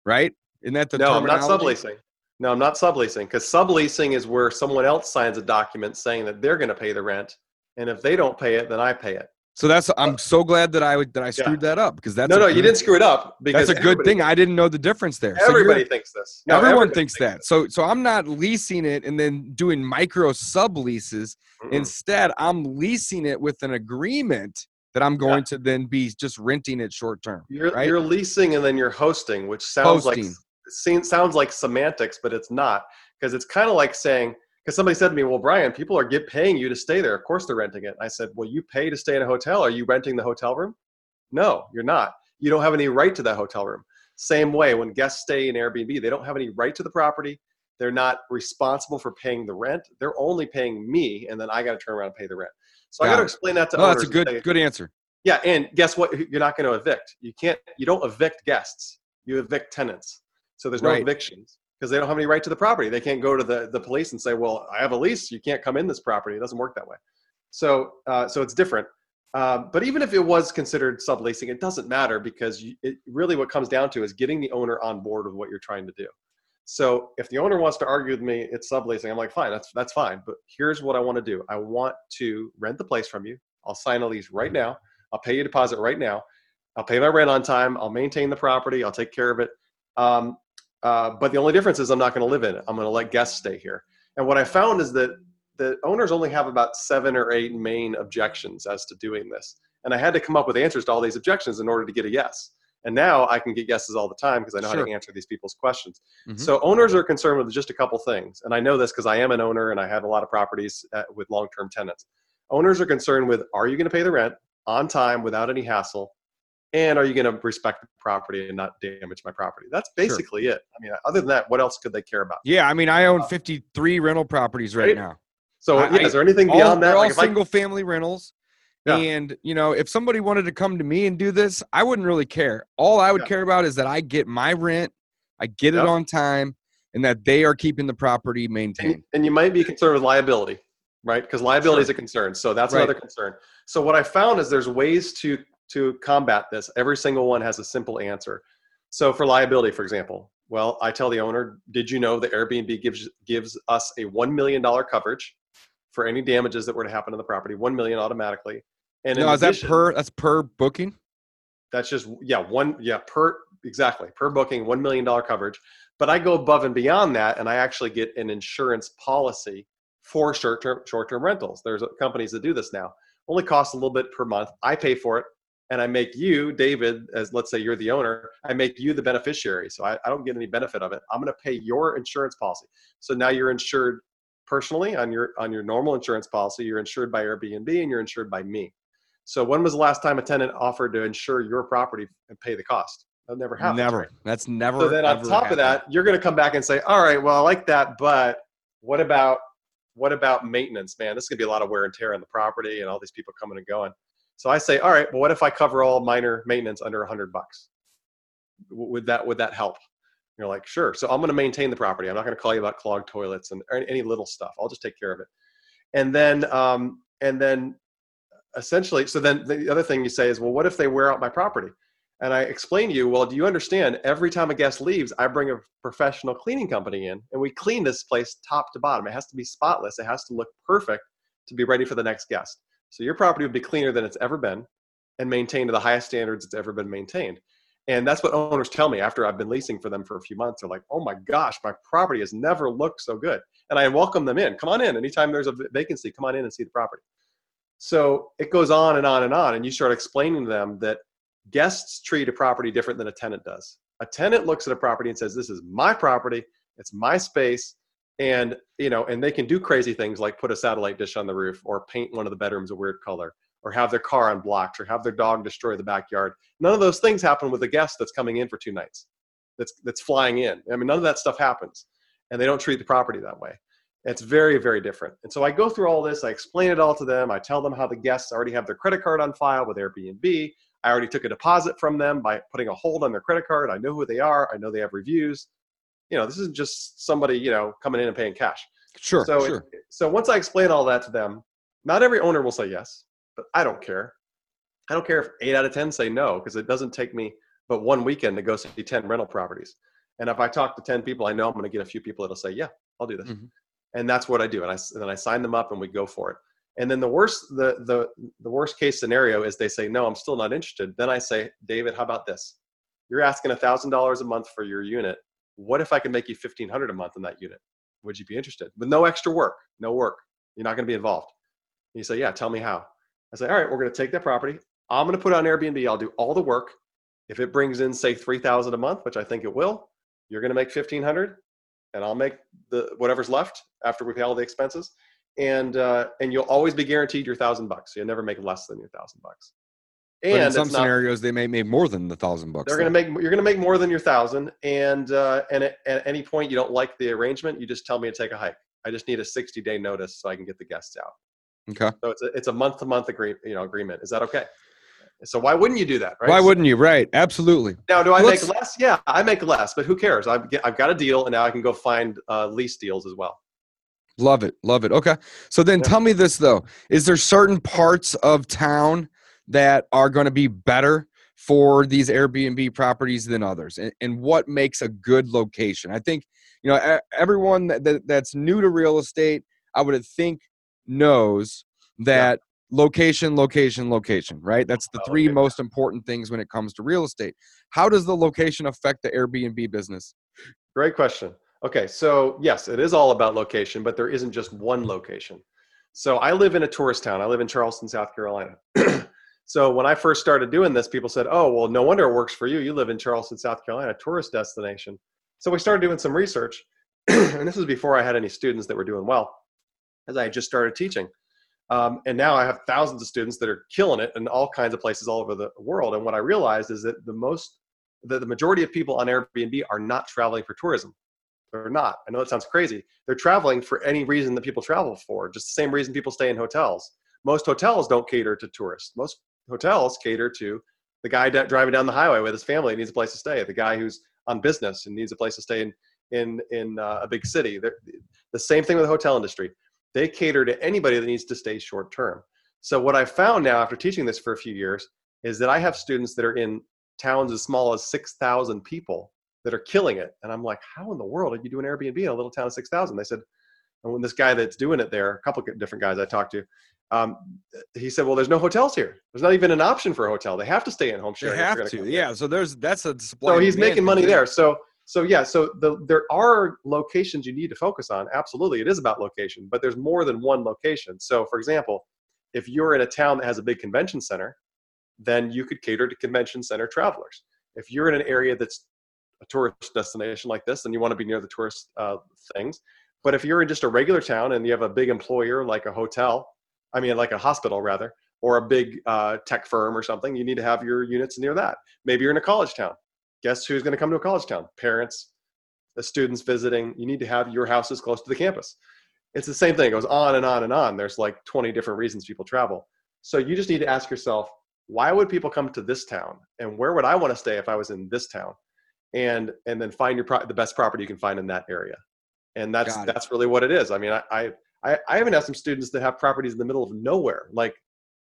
right? Isn't that the no? I'm not subleasing. No, I'm not subleasing, because subleasing is where someone else signs a document saying that they're going to pay the rent, and if they don't pay it, then I pay it. So that's I'm so glad that I would that I screwed yeah. that up, because that's no no good, you didn't screw it up, because that's a good thing. I didn't know the difference there. Everybody so thinks this. No, everyone everybody thinks, thinks that. This. So so I'm not leasing it and then doing micro subleases. Mm-hmm. Instead, I'm leasing it with an agreement that I'm going yeah. to then be just renting it short term. You're right? You're leasing and then you're hosting, which sounds hosting. like seems sounds like semantics, but it's not, because it's kind of like saying. Because somebody said to me, well, Brian, people are get paying you to stay there. Of course they're renting it. I said, well, you pay to stay in a hotel. Are you renting the hotel room? No, you're not. You don't have any right to that hotel room. Same way when guests stay in Airbnb, they don't have any right to the property. They're not responsible for paying the rent. They're only paying me, and then I got to turn around and pay the rent. So wow. I got to explain that to no, owners. That's a good, say, good answer. Yeah, and guess what? You're not going to evict. You can't. You don't evict guests. You evict tenants. So there's no right. evictions. Because they don't have any right to the property. They can't go to the, the police and say, well, I have a lease. You can't come in this property. It doesn't work that way. So uh, so it's different. Uh, but even if it was considered subleasing, it doesn't matter, because you, it really what comes down to is getting the owner on board with what you're trying to do. So if the owner wants to argue with me, it's subleasing. I'm like, fine, that's that's fine. But here's what I want to do. I want to rent the place from you. I'll sign a lease right now. I'll pay you a deposit right now. I'll pay my rent on time. I'll maintain the property. I'll take care of it. Um, Uh, but the only difference is I'm not going to live in it. I'm going to let guests stay here. And what I found is that the owners only have about seven or eight main objections as to doing this. And I had to come up with answers to all these objections in order to get a yes. And now I can get yeses all the time, because I know sure. how to answer these people's questions. Mm-hmm. So owners are concerned with just a couple things. And I know this because I am an owner and I have a lot of properties at, with long-term tenants. Owners are concerned with, are you going to pay the rent on time without any hassle? And are you going to respect the property and not damage my property? That's basically sure. it. I mean, other than that, what else could they care about? Yeah, I mean, I own fifty-three rental properties right, right? now. So I, yeah, is there anything I, beyond all, that? They're like all single-family rentals. Yeah. And, you know, if somebody wanted to come to me and do this, I wouldn't really care. All I would yeah. care about is that I get my rent, I get yep. it on time, and that they are keeping the property maintained. And, and you might be concerned with liability, right? Because liability sure. is a concern. So that's right. another concern. So what I found is there's ways to – to combat this. Every single one has a simple answer. So for liability, for example, well, I tell the owner, did you know that Airbnb gives gives us a one million dollars coverage for any damages that were to happen to the property, one million dollars automatically. And no, is addition, that per, that's per booking? That's just, yeah, one, yeah, per, exactly, per booking, one million dollars coverage. But I go above and beyond that, and I actually get an insurance policy for short-term short-term rentals. There's companies that do this now. Only costs a little bit per month. I pay for it. And I make you, David, as let's say you're the owner, I make you the beneficiary. So I, I don't get any benefit of it. I'm going to pay your insurance policy. So now you're insured personally on your on your normal insurance policy. You're insured by Airbnb and you're insured by me. So when was the last time a tenant offered to insure your property and pay the cost? That never happened. Never. That's never. So then on top happened. of that, you're going to come back and say, all right, well, I like that, but what about what about maintenance, man? This is going to be a lot of wear and tear on the property and all these people coming and going. So I say, all right, well, what if I cover all minor maintenance under a hundred bucks? Would that, would that help? you're like, sure. So I'm going to maintain the property. I'm not going to call you about clogged toilets and or any little stuff. I'll just take care of it. And then, um, and then essentially, so then the other thing you say is, well, what if they wear out my property? And I explain to you, well, do you understand every time a guest leaves, I bring a professional cleaning company in and we clean this place top to bottom. It has to be spotless. It has to look perfect to be ready for the next guest. So your property would be cleaner than it's ever been and maintained to the highest standards it's ever been maintained. And that's what owners tell me after I've been leasing for them for a few months. They're like, oh my gosh, my property has never looked so good. And I welcome them in. Come on in. Anytime there's a vacancy, come on in and see the property. So it goes on and on and on. And you start explaining to them that guests treat a property different than a tenant does. A tenant looks at a property and says, this is my property. It's my space. And, you know, and they can do crazy things like put a satellite dish on the roof or paint one of the bedrooms a weird color or have their car unblocked or have their dog destroy the backyard. None of those things happen with a guest that's coming in for two nights, that's that's flying in. I mean, none of that stuff happens, and they don't treat the property that way. It's very, very different. And so I go through all this, I explain it all to them. I tell them how the guests already have their credit card on file with Airbnb. I already took a deposit from them by putting a hold on their credit card. I know who they are. I know they have reviews. You know, this isn't just somebody, you know, coming in and paying cash. Sure, so sure. It, so once I explain all that to them, not every owner will say yes. I don't care. I don't care if eight out of ten say no, because it doesn't take me but one weekend to go see ten rental properties. And if I talk to ten people, I know I'm going to get a few people that'll say, yeah, I'll do this. Mm-hmm. And that's what I do. And I and then I sign them up and we go for it. And then the worst, the, the, the worst case scenario is they say, no, I'm still not interested. Then I say, David, how about this? You're asking one thousand dollars a month for your unit. What if I can make you fifteen hundred dollars a month in that unit? Would you be interested? With no extra work, no work. You're not going to be involved. And you say, yeah, tell me how. I say, all right, we're going to take that property. I'm going to put it on Airbnb. I'll do all the work. If it brings in, say, three thousand dollars a month, which I think it will, you're going to make fifteen hundred dollars, and I'll make the whatever's left after we pay all the expenses. And uh, and you'll always be guaranteed your thousand bucks. So you'll never make less than your thousand bucks. And but in some not, scenarios, they may make more than the thousand bucks. They're going to make you're going to make more than your thousand. And uh, and at, at any point you don't like the arrangement, you just tell me to take a hike. I just need a sixty day notice so I can get the guests out. Okay. So it's a, it's a month-to-month agree, you know, agreement. Is that okay? So why wouldn't you do that, right? Why wouldn't you? Right. Absolutely. Now, do I Let's, make less? Yeah, I make less, but who cares? I've, I've got a deal, and now I can go find uh, lease deals as well. Love it. Love it. Okay. So then yeah. Tell me this, though. Is there certain parts of town that are going to be better for these Airbnb properties than others? And, and what makes a good location? I think, you know, everyone that, that, that's new to real estate, I would think, knows that yeah. location, location, location, right? That's the three oh, okay. most important things when it comes to real estate. How does the location affect the Airbnb business? Great question. Okay. So yes, it is all about location, but there isn't just one location. So I live in a tourist town. I live in Charleston, South Carolina. So when I first started doing this, people said, oh, well, no wonder it works for you. You live in Charleston, South Carolina, tourist destination. So we started doing some research and this was before I had any students that were doing well. As I had just started teaching. Um, and now I have thousands of students that are killing it in all kinds of places all over the world. And what I realized is that the most, the, the majority of people on Airbnb are not traveling for tourism. They're not. I know that sounds crazy. They're traveling for any reason that people travel for, just the same reason people stay in hotels. Most hotels don't cater to tourists. Most hotels cater to the guy d- driving down the highway with his family and needs a place to stay, the guy who's on business and needs a place to stay in, in, in uh, a big city. They're, the same thing with the hotel industry. They cater to anybody that needs to stay short term. So what I found now after teaching this for a few years is that I have students that are in towns as small as six thousand people that are killing it. And I'm like, how in the world are you doing Airbnb in a little town of six thousand? They said, and when this guy that's doing it there, a couple of different guys I talked to, um, he said, well, there's no hotels here. There's not even an option for a hotel. They have to stay in home sharing. They have to, yeah. So there's that's a display. So he's making money there. So So yeah, so the, there are locations you need to focus on. Absolutely, it is about location, but there's more than one location. So for example, if you're in a town that has a big convention center, then you could cater to convention center travelers. If you're in an area that's a tourist destination like this, then you want to be near the tourist uh, things. But if you're in just a regular town and you have a big employer like a hotel, I mean like a hospital rather, or a big uh, tech firm or something, you need to have your units near that. Maybe you're in a college town. Guess who's going to come to a college town? Parents, the students visiting. You need to have your houses close to the campus. It's the same thing. It goes on and on and on. There's like twenty different reasons people travel. So you just need to ask yourself, why would people come to this town? And where would I want to stay if I was in this town? and and then find your pro- the best property you can find in that area. And that's that's really what it is. I mean, I I I even have some students that have properties in the middle of nowhere, like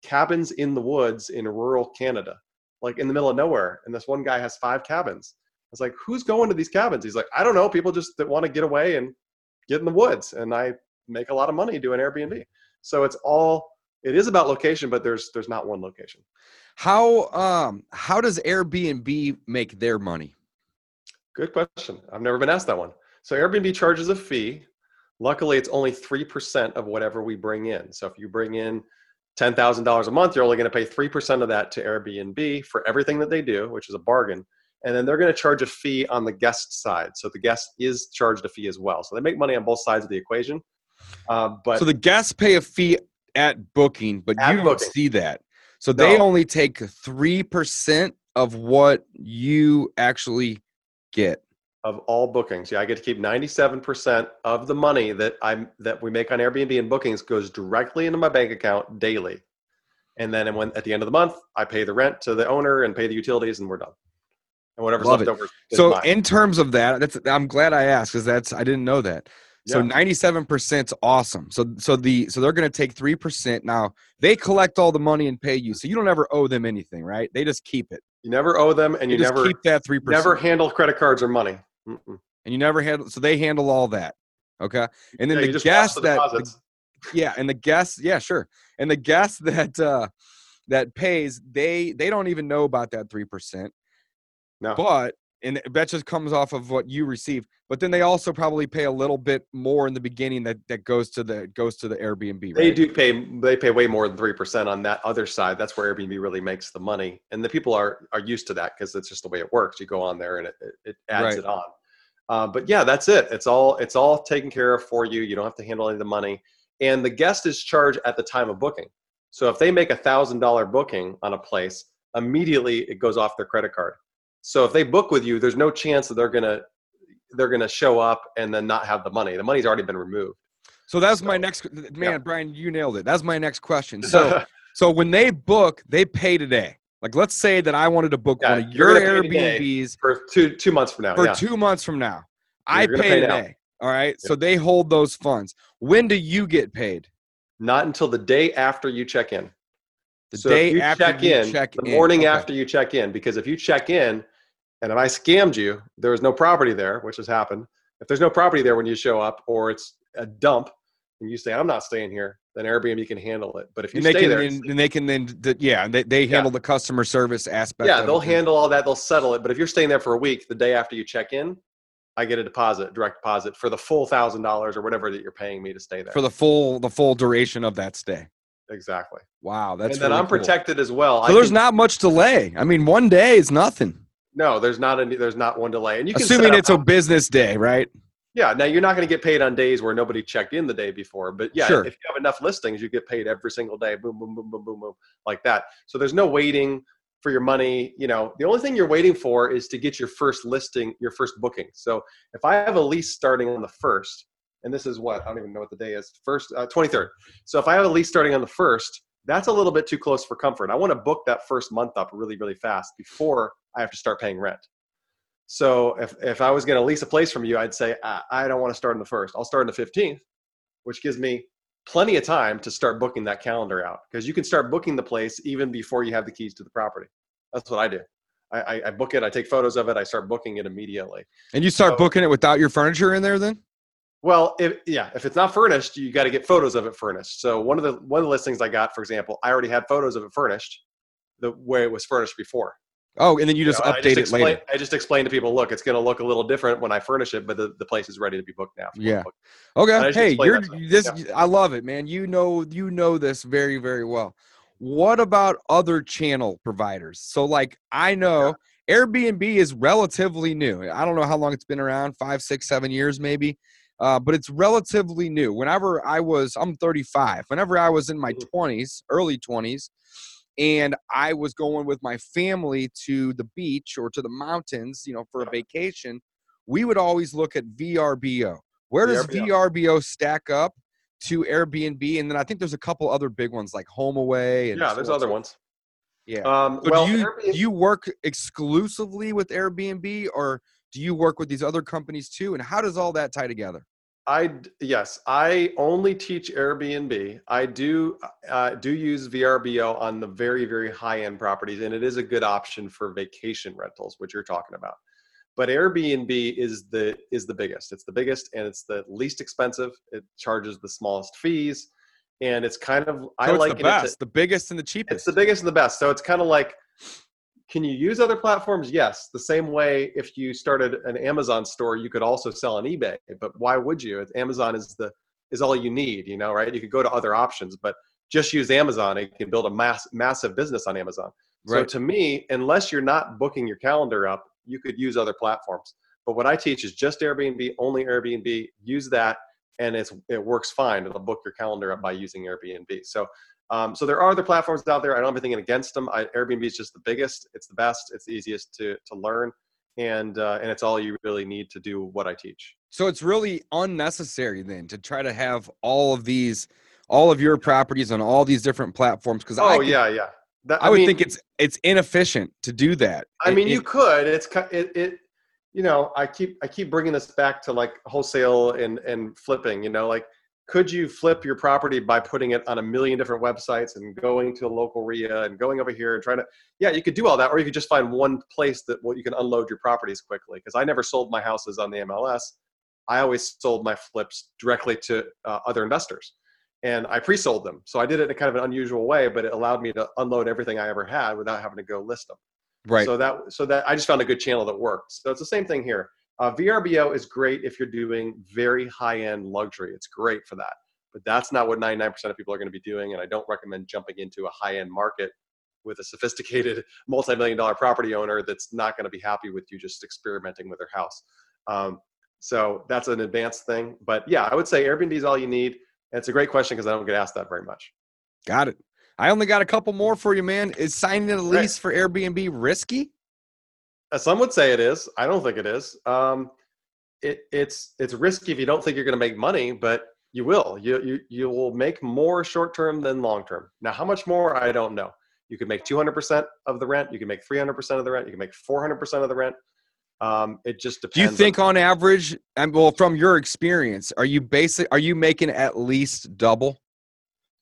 cabins in the woods in rural Canada, like in the middle of nowhere. And this one guy has five cabins. I was like, who's going to these cabins? He's like, I don't know. People just that want to get away and get in the woods. And I make a lot of money doing Airbnb. So it's all, it is about location, but there's there's not one location. How um how does Airbnb make their money? Good question. I've never been asked that one. So Airbnb charges a fee. Luckily, it's only three percent of whatever we bring in. So if you bring in ten thousand dollars a month, you're only going to pay three percent of that to Airbnb for everything that they do, which is a bargain. And then they're going to charge a fee on the guest side. So the guest is charged a fee as well. So they make money on both sides of the equation. Uh, but So the guests pay a fee at booking, but you don't see that. So they no. only take three percent of what you actually get. Of all bookings. Yeah, I get to keep ninety-seven percent of the money that I'm that we make on Airbnb and bookings goes directly into my bank account daily. And then when at the end of the month, I pay the rent to the owner and pay the utilities and we're done. And whatever's left over is so mine. In terms of that, that's I'm glad I asked because that's I didn't know that. Yeah. So ninety-seven percent is awesome. So so the so they're gonna take three percent. Now they collect all the money and pay you. So you don't ever owe them anything, right? They just keep it. You never owe them and you, you just never keep that three percent. Never handle credit cards or money. Mm-mm. And you never handle, so they handle all that, okay. And then yeah, the guests the that, the, yeah, and the guests, yeah, sure, and the guests that uh, that pays, they they don't even know about that three percent. No, but and that just comes off of what you receive. But then they also probably pay a little bit more in the beginning that, that goes to the goes to the Airbnb. Right? They do pay they pay way more than three percent on that other side. That's where Airbnb really makes the money, and the people are are used to that because that's just the way it works. You go on there and it it adds right. it on. Uh, but yeah, that's it. It's all it's all taken care of for you. You don't have to handle any of the money, and the guest is charged at the time of booking. So if they make a thousand dollar booking on a place, immediately it goes off their credit card. So if they book with you, there's no chance that they're gonna they're gonna show up and then not have the money. The money's already been removed. So that's so, my next man, yeah. Brian, you nailed it. That's my next question. So so when they book, they pay today. Like let's say that I wanted to book yeah, one of your Airbnbs for two two months from now. For yeah. two months from now, I pay, pay today. Now. All right. Yeah. So they hold those funds. When do you get paid? Not until the day after you check in. The so day you after check you in, check the in. The morning okay. after you check in, because if you check in, and if I scammed you, there was no property there, which has happened. If there's no property there when you show up, or it's a dump, and you say, "I'm not staying here," then Airbnb can handle it. But if you and they stay can, there, and they can then, yeah, they they handle yeah. the customer service aspect. Yeah, of they'll it. handle all that. They'll settle it. But if you're staying there for a week, the day after you check in, I get a deposit, direct deposit for the full thousand dollars or whatever that you're paying me to stay there for the full the full duration of that stay. Exactly. Wow, that's and then really I'm cool. protected as well. So I there's can, not much delay. I mean, one day is nothing. No, there's not any. There's not one delay, and you can assuming it's a business day, right? Yeah. Now you're not going to get paid on days where nobody checked in the day before, but yeah, sure. if you have enough listings, you get paid every single day. Boom, boom, boom, boom, boom, boom, like that. So there's no waiting for your money. You know, the only thing you're waiting for is to get your first listing, your first booking. So if I have a lease starting on the first, and this is what I don't even know what the day is, first uh, twenty-third. So if I have a lease starting on the first, that's a little bit too close for comfort. I want to book that first month up really, really fast before I have to start paying rent. So if, if I was going to lease a place from you, I'd say, I, I don't want to start on the first. I'll start on the fifteenth, which gives me plenty of time to start booking that calendar out because you can start booking the place even before you have the keys to the property. That's what I do. I, I, I book it. I take photos of it. I start booking it immediately. And you start so, booking it without your furniture in there then? Well, if, yeah, if it's not furnished, you got to get photos of it furnished. So one of the one of the listings I got, for example, I already had photos of it furnished the way it was furnished before. Oh, and then you just you know, update just it explain, later. I just explained to people, look, it's going to look a little different when I furnish it, but the, the place is ready to be booked now. Yeah. Okay. Hey, you're this. Yeah. I love it, man. You know, you know this very, very well. What about other channel providers? So, like, I know yeah. Airbnb is relatively new. I don't know how long it's been around, five, six, seven years maybe, uh, but it's relatively new. Whenever I was, I'm thirty-five. Whenever I was in my twenties, early twenties. And I was going with my family to the beach or to the mountains, you know, for a vacation, we would always look at V R B O. Where does V R B O stack up to Airbnb? And then I think there's a couple other big ones like HomeAway. And yeah, there's other ones. Yeah. Um, so well, do you, Airbnb- do you work exclusively with Airbnb, or do you work with these other companies too? And how does all that tie together? I, yes, I only teach Airbnb. I do uh, do use V R B O on the very, very high-end properties, and it is a good option for vacation rentals, which you're talking about. But Airbnb is the is the biggest. It's the biggest, and it's the least expensive. It charges the smallest fees, and it's kind of so I like the best, the biggest, and the cheapest. It's the biggest and the best. So it's kind of like, can you use other platforms? Yes. The same way, if you started an Amazon store, you could also sell on eBay, but why would you? Amazon is the, is all you need, you know, right? You could go to other options, but just use Amazon. You can build a mass, massive business on Amazon. Right. So to me, unless you're not booking your calendar up, you could use other platforms. But what I teach is just Airbnb, only Airbnb, use that. And it's, it works fine. It'll book your calendar up by using Airbnb. So Um, so there are other platforms out there. I don't have anything against them. I, Airbnb is just the biggest. It's the best. It's the easiest to to learn, and uh, and it's all you really need to do what I teach. So it's really unnecessary then to try to have all of these, all of your properties on all these different platforms. Because oh I could, yeah, yeah, that, I, I mean, would think it's it's inefficient to do that. I it, mean, it, you could. It's it, it. You know, I keep I keep bringing this back to like wholesale and and flipping. You know, like. Could you flip your property by putting it on a million different websites and going to a local R I A and going over here and trying to, yeah, you could do all that. Or you could just find one place that well, you can unload your properties quickly. Cause I never sold my houses on the M L S. I always sold my flips directly to uh, other investors, and I pre-sold them. So I did it in a kind of an unusual way, but it allowed me to unload everything I ever had without having to go list them. Right. So that, so that I just found a good channel that worked. So it's the same thing here. Uh, V R B O is great if you're doing very high-end luxury. It's great for that. But that's not what ninety-nine percent of people are going to be doing, and I don't recommend jumping into a high-end market with a sophisticated multi-million dollar property owner that's not going to be happy with you just experimenting with their house. Um, so that's an advanced thing. But yeah, I would say Airbnb is all you need. And it's a great question because I don't get asked that very much. Got it. I only got a couple more for you, man. Is signing a lease for Airbnb risky? Some would say it is. I don't think it is. Um, it, it's it's risky if you don't think you're going to make money, but you will. You you you will make more short term than long term. Now, how much more? I don't know. You could make two hundred percent of the rent. You can make three hundred percent of the rent. You can make four hundred percent of the rent. Um, it just depends. Do you think on, on average, and well, from your experience, are you basic? Are you making at least double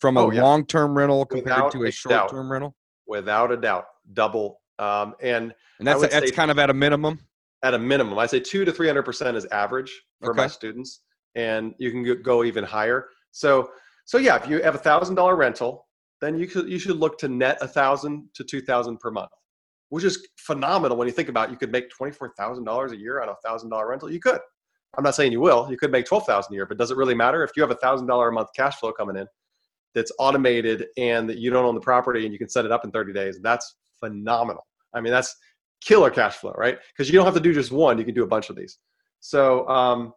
from a oh, yeah. long term rental compared Without to a short term rental? Without a doubt, double. Um, and, and that's, a, that's kind of at a minimum, at a minimum, I say two to three hundred percent is average for okay. my students, and you can go even higher. So, so yeah, if you have a thousand dollar rental, then you could, you should look to net a thousand to two thousand per month, which is phenomenal. When you think about it, you could make twenty-four thousand dollars a year on a thousand dollar rental. You could, I'm not saying you will, you could make twelve thousand a year, but does it really matter if you have a thousand dollar a month cash flow coming in that's automated and that you don't own the property and you can set it up in thirty days? That's phenomenal. I mean, that's killer cash flow, right? Because you don't have to do just one. You can do a bunch of these. So, um,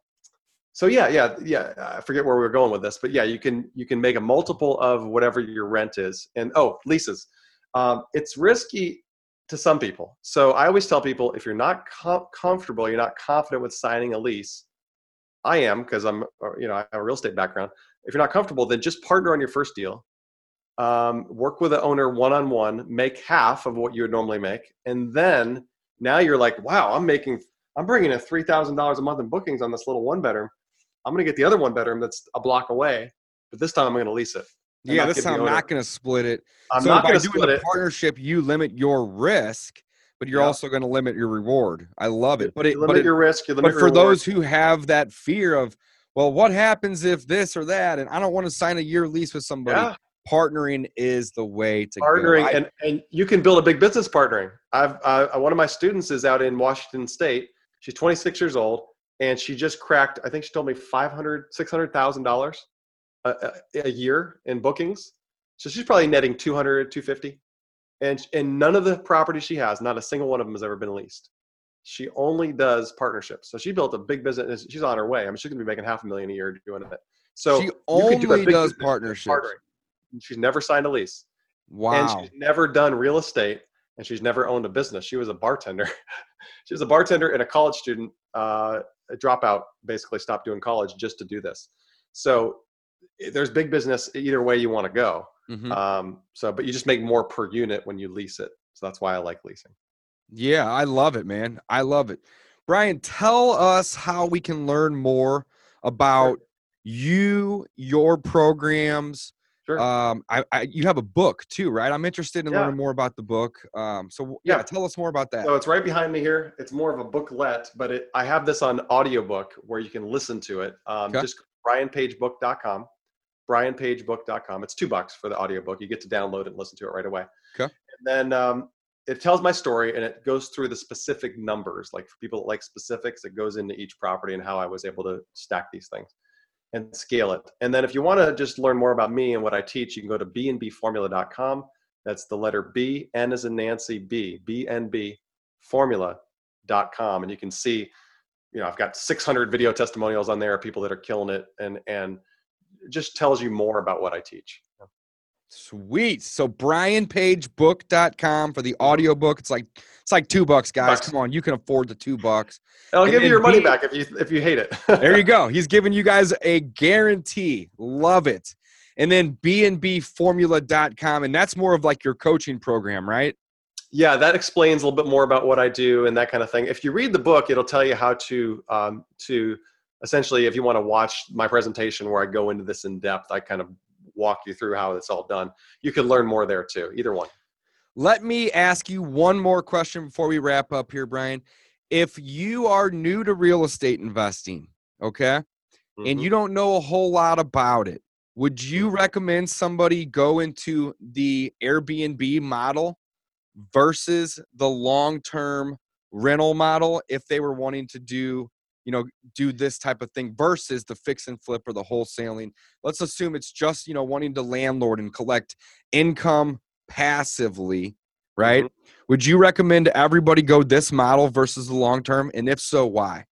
so yeah, yeah, yeah. I forget where we were going with this, but yeah, you can, you can make a multiple of whatever your rent is. And oh, leases. Um, it's risky to some people. So I always tell people, if you're not com- comfortable, you're not confident with signing a lease. I am, because I'm, you know, I have a real estate background. If you're not comfortable, then just partner on your first deal. Um, work with the owner one-on-one, make half of what you would normally make. And then now you're like, wow, I'm making, I'm bringing in three thousand dollars a month in bookings on this little one bedroom. I'm going to get the other one bedroom that's a block away, but this time I'm going to lease it. I'm yeah. This time I'm not going to split it. I'm so not going to split it. By doing a partnership, you limit your risk, but you're yeah. also going to limit your reward. I love it. But it, you limit but your it, risk. You limit but your for reward. Those who have that fear of, well, what happens if this or that, and I don't want to sign a year lease with somebody. Yeah. Partnering is the way to partnering, go. I, and and you can build a big business partnering. I've uh, one of my students is out in Washington State. She's twenty-six years old, and she just cracked. I think she told me five hundred, six hundred thousand dollars a year in bookings. So she's probably netting two hundred, two fifty, and and none of the properties she has, not a single one of them, has ever been leased. She only does partnerships. So she built a big business. She's on her way. I mean, she's gonna be making half a million a year doing it. So she only do does partnerships. Partnering. She's never signed a lease. Wow. And she's never done real estate, and she's never owned a business. She was a bartender. She was a bartender and a college student, uh, a dropout, basically stopped doing college just to do this. So there's big business either way you want to go. Mm-hmm. Um, so, but you just make more per unit when you lease it. So that's why I like leasing. Yeah, I love it, man. I love it. Brian, tell us how we can learn more about sure. you, your programs. Sure. Um, I, I, you have a book too, right? I'm interested in yeah. learning more about the book. Um, so yeah, yeah, tell us more about that. So it's right behind me here. It's more of a booklet, but it, I have this on audiobook where you can listen to it. Um, okay. Just brian page book dot com. brian page book dot com. It's two bucks for the audiobook. You get to download it and listen to it right away. Okay. And then um, it tells my story and it goes through the specific numbers. Like for people that like specifics, it goes into each property and how I was able to stack these things and scale it. And then if you want to just learn more about me and what I teach, you can go to b n b formula dot com. That's the letter B, N as in Nancy, B, b n b formula dot com. And you can see, you know, I've got six hundred video testimonials on there of people that are killing it, and and it just tells you more about what I teach. Sweet. So brian page book dot com for the audiobook. It's like it's like two bucks, guys. Bucks. Come on, you can afford the two bucks. I'll and, give you your money he, back if you if you hate it. There you go. He's giving you guys a guarantee. Love it. And then b n b formula dot com, and that's more of like your coaching program, right? Yeah, that explains a little bit more about what I do and that kind of thing. If you read the book, it'll tell you how to um, to essentially, if you want to watch my presentation where I go into this in depth, I kind of walk you through how it's all done. You can learn more there too, either one. Let me ask you one more question before we wrap up here, Brian. If you are new to real estate investing, okay, mm-hmm. and you don't know a whole lot about it, would you recommend somebody go into the Airbnb model versus the long-term rental model if they were wanting to do you know, do this type of thing versus the fix and flip or the wholesaling? Let's assume it's just, you know, wanting to landlord and collect income passively, right? Mm-hmm. Would you recommend everybody go this model versus the long-term? And if so, why?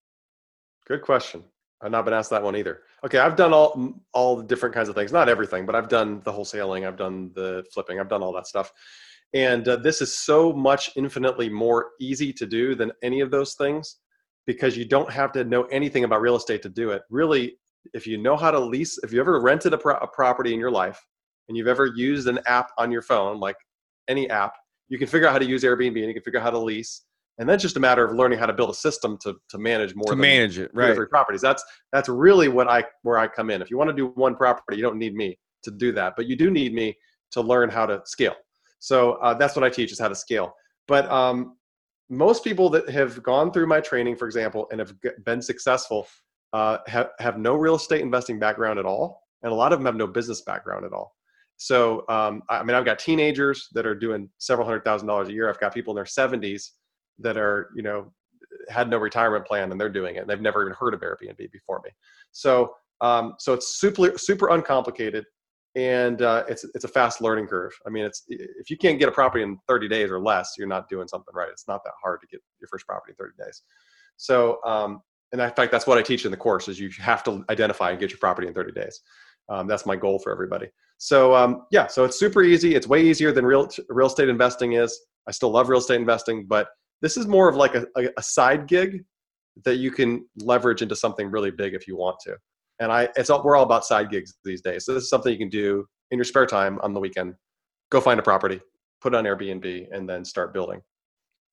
Good question. I've not been asked that one either. Okay. I've done all, all the different kinds of things, not everything, but I've done the wholesaling. I've done the flipping. I've done all that stuff. And uh, this is so much infinitely more easy to do than any of those things, because you don't have to know anything about real estate to do it. Really, if you know how to lease, if you ever rented a, pro- a property in your life and you've ever used an app on your phone, like any app, you can figure out how to use Airbnb and you can figure out how to lease. And that's just a matter of learning how to build a system to, to manage more to than manage it, right. three properties. That's that's really what I where I come in. If you want to do one property, you don't need me to do that, but you do need me to learn how to scale. So uh, that's what I teach, is how to scale. But um, most people that have gone through my training, for example, and have been successful, uh, have, have no real estate investing background at all. And a lot of them have no business background at all. So, um, I mean, I've got teenagers that are doing several hundred thousand dollars a year. I've got people in their seventies that are, you know, had no retirement plan and they're doing it. And they've never even heard of Airbnb before me. So, um, so it's super, super uncomplicated. And uh, it's it's a fast learning curve. I mean, it's if you can't get a property in thirty days or less, you're not doing something right. It's not that hard to get your first property in thirty days. So, um, and in fact, that's what I teach in the course, is you have to identify and get your property in thirty days. Um, that's my goal for everybody. So, um, yeah, so it's super easy. It's way easier than real real estate investing is. I still love real estate investing, but this is more of like a, a side gig that you can leverage into something really big if you want to. And I, it's all, we're all about side gigs these days. So this is something you can do in your spare time on the weekend. Go find a property, put it on Airbnb, and then start building.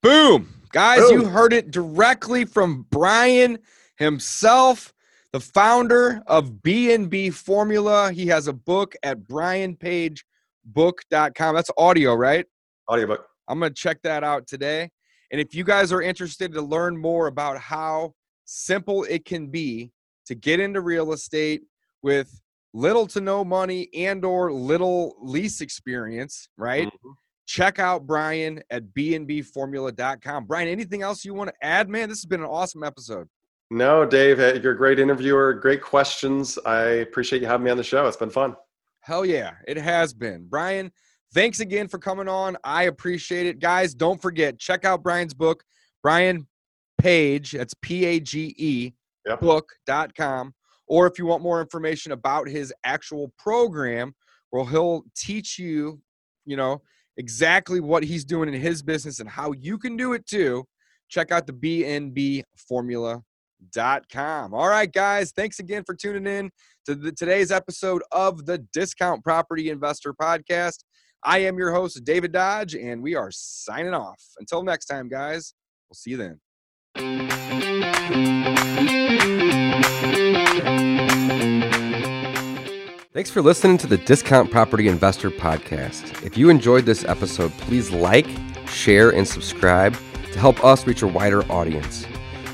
Boom. Guys, Boom. You heard it directly from Brian himself, the founder of B N B Formula. He has a book at brian page book dot com. That's audio, right? Audiobook. I'm going to check that out today. And if you guys are interested to learn more about how simple it can be to get into real estate with little to no money and or little lease experience, right? Mm-hmm. Check out Brian at b n b formula dot com. Brian, anything else you want to add, man? This has been an awesome episode. No, Dave, you're a great interviewer, great questions. I appreciate you having me on the show. It's been fun. Hell yeah, it has been. Brian, thanks again for coming on. I appreciate it. Guys, don't forget, check out Brian's book, Brian Page, that's P A G E, Yep. book dot com, or if you want more information about his actual program, where he'll teach you, you know, exactly what he's doing in his business and how you can do it too, check out the B N B Formula brian page book dot com. All right, guys, thanks again for tuning in to the, today's episode of the Discount Property Investor Podcast. I am your host, David Dodge, and we are signing off. Until next time, guys, we'll see you then. Thanks for listening to the Discount Property Investor Podcast. If you enjoyed this episode, please like, share, and subscribe to help us reach a wider audience.